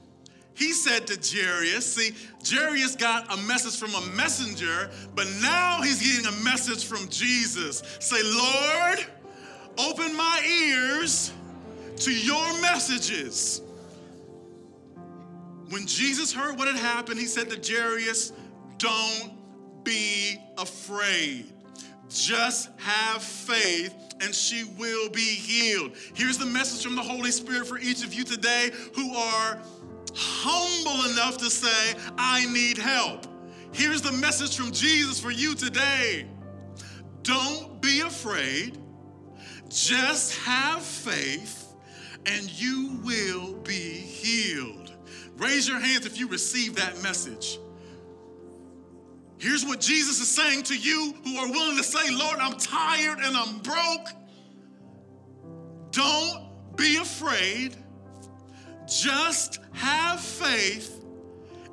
he said to Jairus, see, Jairus got a message from a messenger, but now he's getting a message from Jesus. Say, Lord, open my ears to your messages. When Jesus heard what had happened, he said to Jairus, don't be afraid. Just have faith and she will be healed. Here's the message from the Holy Spirit for each of you today who are humble enough to say, I need help. Here's the message from Jesus for you today. Don't be afraid. Just have faith and you will be healed. Raise your hands if you receive that message. Here's what Jesus is saying to you who are willing to say, Lord, I'm tired and I'm broke. Don't be afraid. Just have faith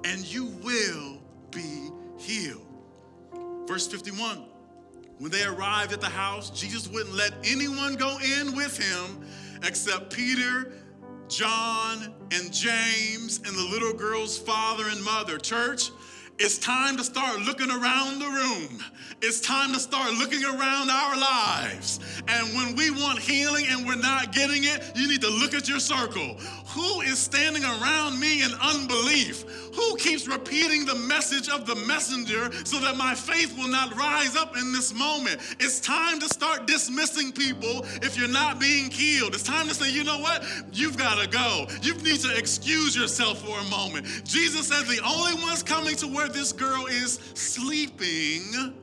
and you will be healed. Verse fifty-one, when they arrived at the house, Jesus wouldn't let anyone go in with him except Peter, John, and James, and the little girl's father and mother. Church, it's time to start looking around the room. It's time to start looking around our lives. And when we want healing and we're not getting it, you need to look at your circle. Who is standing around me in unbelief? Who keeps repeating the message of the messenger so that my faith will not rise up in this moment? It's time to start dismissing people if you're not being healed. It's time to say, you know what? You've got to go. You need to excuse yourself for a moment. Jesus says the only ones coming to where this girl is sleeping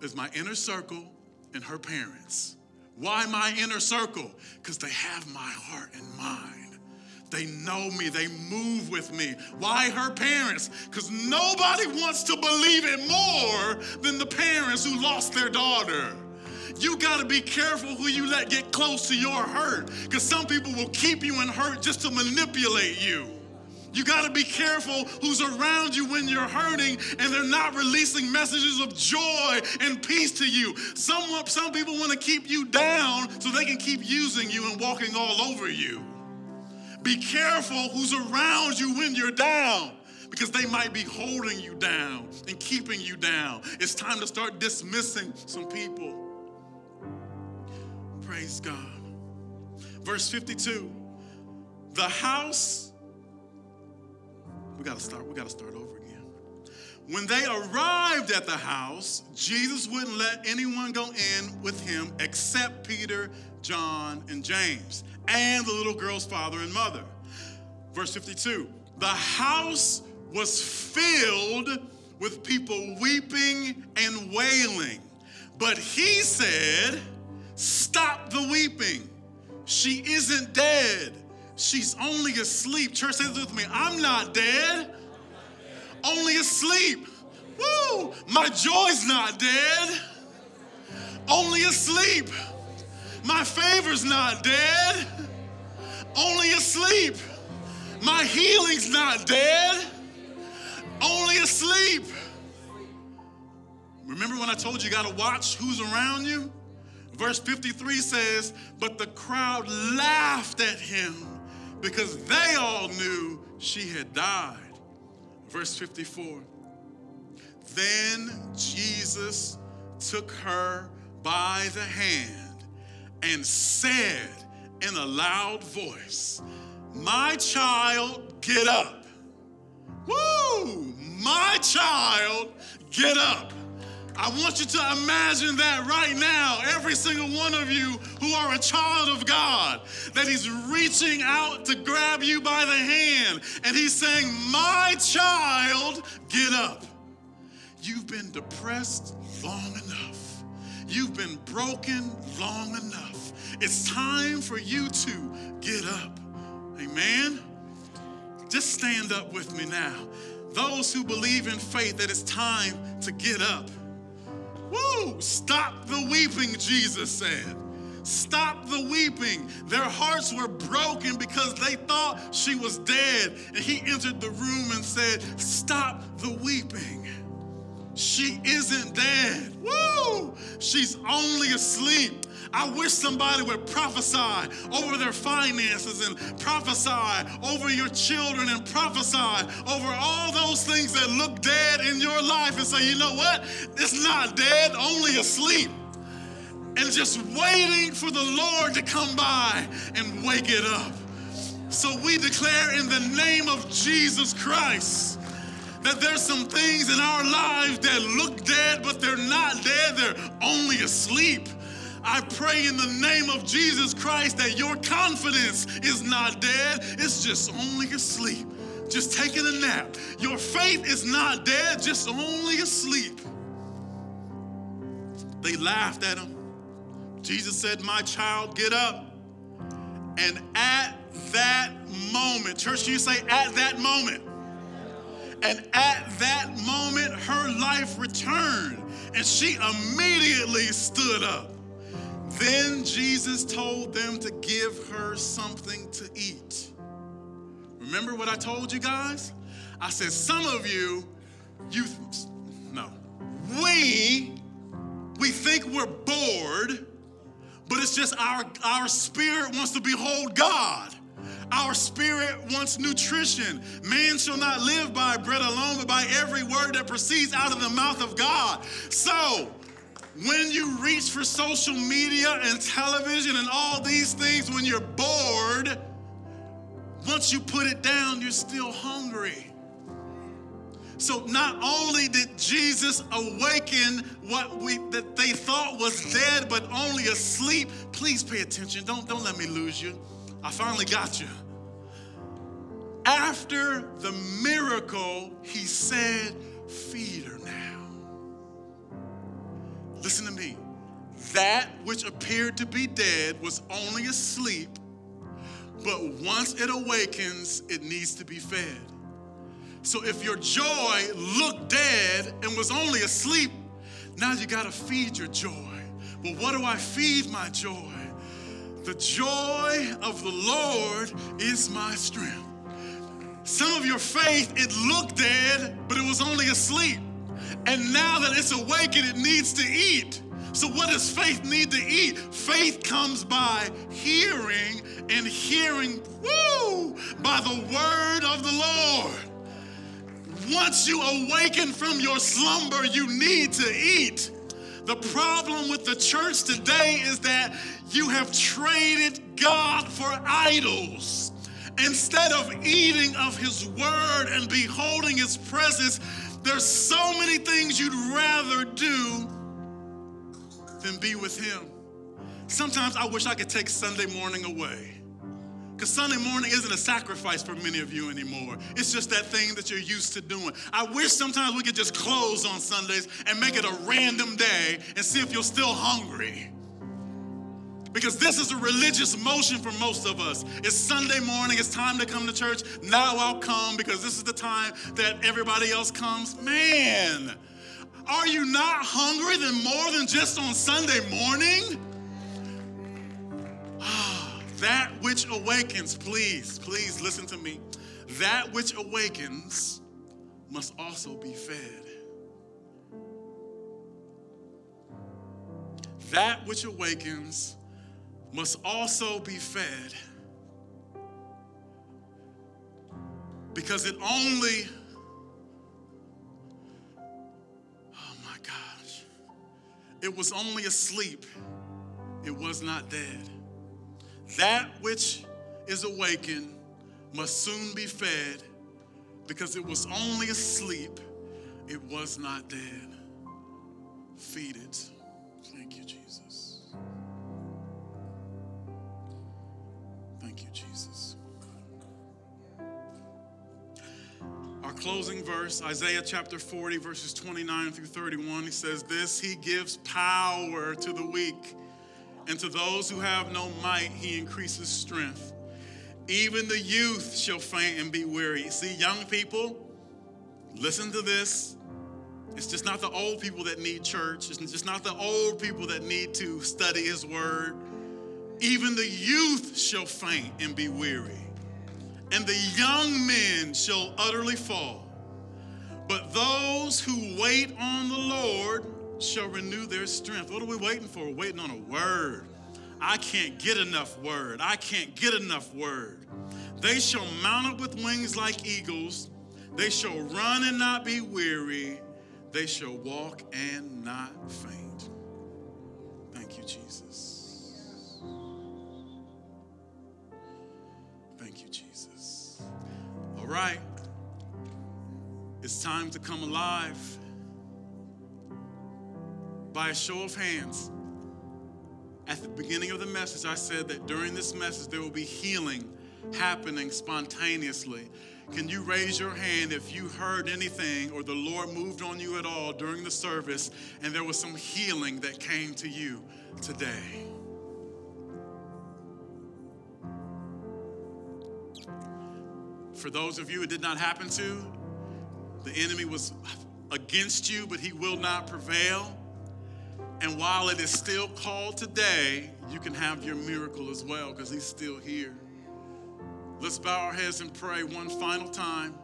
is my inner circle and her parents. Why my inner circle? Because they have my heart and mind. They know me. They move with me. Why her parents? Because nobody wants to believe it more than the parents who lost their daughter. you got to be careful who you let get close to your hurt, because some people will keep you in hurt just to manipulate you. You got to be careful who's around you when you're hurting and they're not releasing messages of joy and peace to you. Some, some people want to keep you down so they can keep using you and walking all over you. Be careful who's around you when you're down, because they might be holding you down and keeping you down. It's time to start dismissing some people. Praise God. Verse fifty-two, the house... We got to start, we got to start over again. When they arrived at the house, Jesus wouldn't let anyone go in with him except Peter, John, and James, and the little girl's father and mother. Verse fifty-two, the house was filled with people weeping and wailing, but he said, stop the weeping. She isn't dead. She's only asleep. Church, say this with me. I'm not dead. Only asleep. Woo! My joy's not dead. Only asleep. My favor's not dead. Only asleep. My healing's not dead. Only asleep. Remember when I told you you gotta watch who's around you? Verse fifty-three says, but the crowd laughed at him, because they all knew she had died. Verse fifty-four, then Jesus took her by the hand and said in a loud voice, my child, get up. Woo, my child, get up. I want you to imagine that right now, every single one of you who are a child of God, that he's reaching out to grab you by the hand, and he's saying, my child, get up. You've been depressed long enough. You've been broken long enough. It's time for you to get up. Amen? Just stand up with me now. Those who believe in faith that it's time to get up. Woo! Stop the weeping, Jesus said. Stop the weeping. Their hearts were broken because they thought she was dead. And he entered the room and said, stop the weeping. She isn't dead. Woo! She's only asleep. I wish somebody would prophesy over their finances and prophesy over your children and prophesy over all those things that look dead in your life and say, you know what? It's not dead, only asleep. And just waiting for the Lord to come by and wake it up. So we declare in the name of Jesus Christ that there's some things in our lives that look dead, but they're not dead, they're only asleep. I pray in the name of Jesus Christ that your confidence is not dead. It's just only asleep, just taking a nap. Your faith is not dead, just only asleep. They laughed at him. Jesus said, my child, get up. And at that moment, church, you say at that moment. And at that moment, her life returned and she immediately stood up. Then Jesus told them to give her something to eat. Remember what I told you guys? I said, some of you, you, no. We, we think we're bored, but it's just our, our spirit wants to behold God. Our spirit wants nutrition. Man shall not live by bread alone, but by every word that proceeds out of the mouth of God. So, when you reach for social media and television and all these things, when you're bored, once you put it down, you're still hungry. So not only did Jesus awaken what we that they thought was dead, but only asleep. Please pay attention. Don't, don't let me lose you. I finally got you. After the miracle, he said, feed her now. Listen to me. That which appeared to be dead was only asleep, but once it awakens, it needs to be fed. So if your joy looked dead and was only asleep, now you gotta feed your joy But what do I feed my joy? The joy of the Lord is my strength. Some of your faith, it looked dead, but it was only asleep. And now that it's awakened, it needs to eat. So what does faith need to eat? Faith comes by hearing, and hearing, woo, by the word of the Lord. Once you awaken from your slumber, you need to eat. The problem with the church today is that you have traded God for idols. Instead of eating of his word and beholding his presence, there's so many things you'd rather do than be with him. Sometimes I wish I could take Sunday morning away, because Sunday morning isn't a sacrifice for many of you anymore. It's just that thing that you're used to doing. I wish sometimes we could just close on Sundays and make it a random day and see if you're still hungry. Because this is a religious motion for most of us. It's Sunday morning, it's time to come to church. Now I'll come because this is the time that everybody else comes. Man, are you not hungry than more than just on Sunday morning? Ah, that which awakens, please, please listen to me. That which awakens must also be fed. That which awakens must also be fed, because it only, oh my gosh, it was only asleep, it was not dead. That which is awakened must soon be fed, because it was only asleep, it was not dead. Feed it. Thank you, Jesus. Thank you, Jesus. Our closing verse, Isaiah chapter forty, verses twenty-nine through thirty-one, he says this: he gives power to the weak, and to those who have no might, he increases strength. Even the youth shall faint and be weary. See, young people, listen to this. It's just not the old people that need church. It's just not the old people that need to study his word. Even the youth shall faint and be weary, and the young men shall utterly fall. But those who wait on the Lord shall renew their strength. What are we waiting for? We're waiting on a word. I can't get enough word. I can't get enough word. They shall mount up with wings like eagles. They shall run and not be weary. They shall walk and not faint. Thank you, Jesus. All right, it's time to come alive. By a show of hands, at the beginning of the message, I said that during this message, there will be healing happening spontaneously. Can you raise your hand if you heard anything or the Lord moved on you at all during the service and there was some healing that came to you today? For those of you it did not happen to, the enemy was against you, but he will not prevail. And while it is still called today, you can have your miracle as well, because he's still here. Let's bow our heads and pray one final time.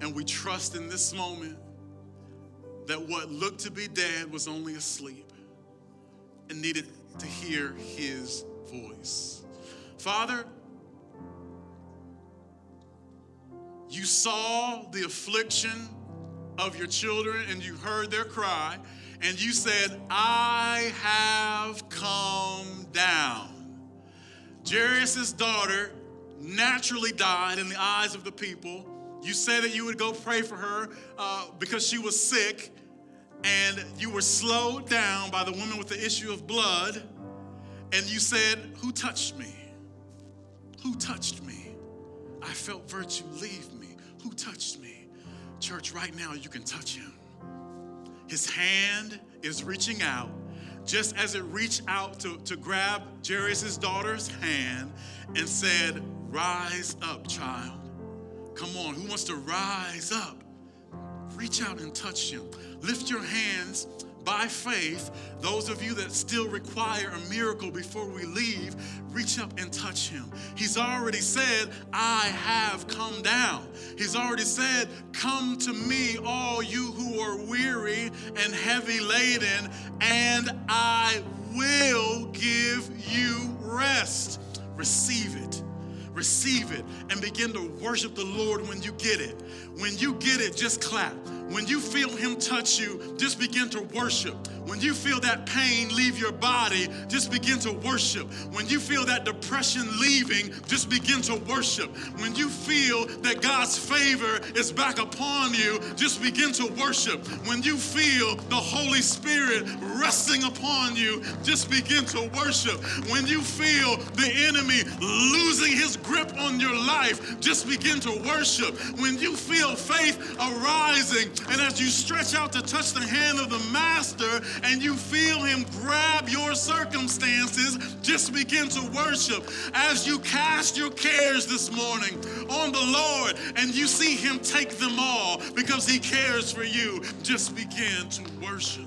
And we trust in this moment that what looked to be dead was only asleep and needed to hear his voice. Father, you saw the affliction of your children and you heard their cry, and you said, I have come down. Jairus' daughter naturally died in the eyes of the people. You said that you would go pray for her uh, because she was sick, and you were slowed down by the woman with the issue of blood, and you said, who touched me? Who touched me? I felt virtue leave me. Who touched me? Church, right now you can touch him. His hand is reaching out. Just as it reached out to, to grab Jairus' daughter's hand and said, rise up, child. Come on, who wants to rise up? Reach out and touch him. Lift your hands by faith, those of you that still require a miracle before we leave, reach up and touch him. He's already said, I have come down. He's already said, come to me, all you who are weary and heavy laden, and I will give you rest. Receive it. Receive it and begin to worship the Lord when you get it. When you get it, just clap. When you feel him touch you, just begin to worship. When you feel that pain leave your body, just begin to worship. When you feel that depression leaving, just begin to worship. When you feel that God's favor is back upon you, just begin to worship. When you feel the Holy Spirit resting upon you, just begin to worship. When you feel the enemy losing his grip on your life, just begin to worship. When you feel faith arising, and as you stretch out to touch the hand of the Master and you feel him grab your circumstances, just begin to worship. As you cast your cares this morning on the Lord and you see him take them all because he cares for you, just begin to worship.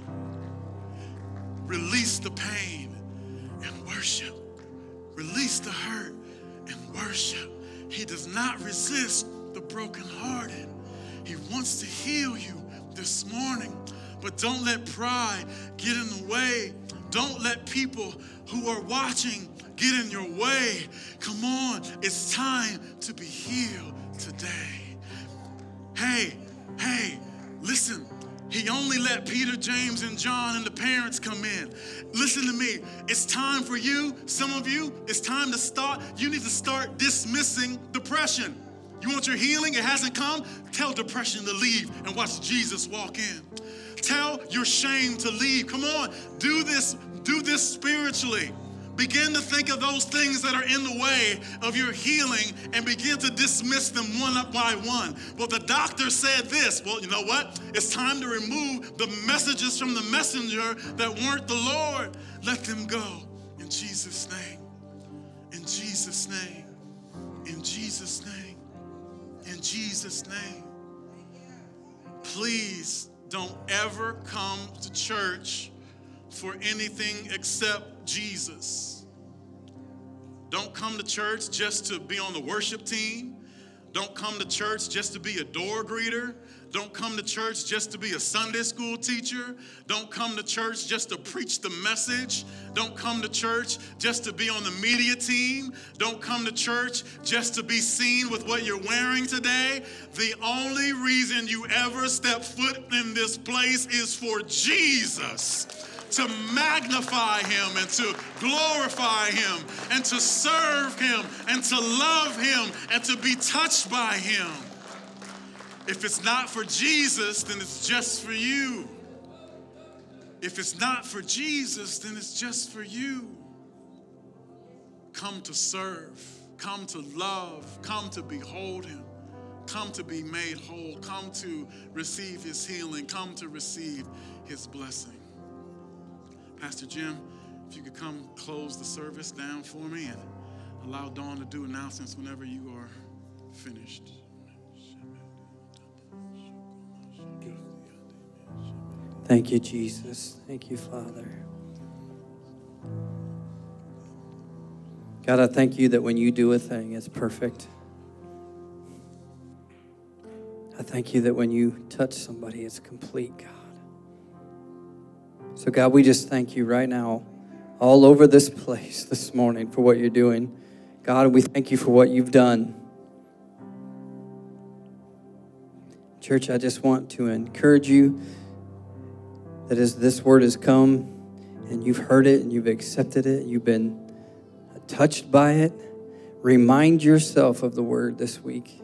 Release the pain and worship. Release the hurt and worship. He does not resist the brokenhearted. He wants to heal you this morning, but don't let pride get in the way. Don't let people who are watching get in your way. Come on, it's time to be healed today. Hey, hey, listen. He only let Peter, James, and John and the parents come in. Listen to me. It's time for you, some of you, it's time to start. You need to start dismissing depression. You want your healing? It hasn't come? Tell depression to leave and watch Jesus walk in. Tell your shame to leave. Come on, do this, do this spiritually. Begin to think of those things that are in the way of your healing and begin to dismiss them one by one. Well, the doctor said this. Well, you know what? It's time to remove the messages from the messenger that weren't the Lord. Let them go in Jesus' name. In Jesus' name. In Jesus' name. In Jesus' name. Please don't ever come to church for anything except Jesus. Don't come to church just to be on the worship team. Don't come to church just to be a door greeter. Don't come to church just to be a Sunday school teacher. Don't come to church just to preach the message. Don't come to church just to be on the media team. Don't come to church just to be seen with what you're wearing today. The only reason you ever step foot in this place is for Jesus, to magnify him and to glorify him and to serve him and to love him and to be touched by him. If it's not for Jesus, then it's just for you. If it's not for Jesus, then it's just for you. Come to serve, come to love, come to behold him, come to be made whole, come to receive his healing, come to receive his blessing. Pastor Jim, if you could come close the service down for me and allow Dawn to do announcements whenever you are finished. Thank you, Jesus. Thank you, Father. God, I thank you that when you do a thing, it's perfect. I thank you that when you touch somebody, it's complete, God. So, God, we just thank you right now, all over this place this morning, for what you're doing. God, we thank you for what you've done. Church, I just want to encourage you that as this word has come and you've heard it and you've accepted it, you've been touched by it, remind yourself of the word this week.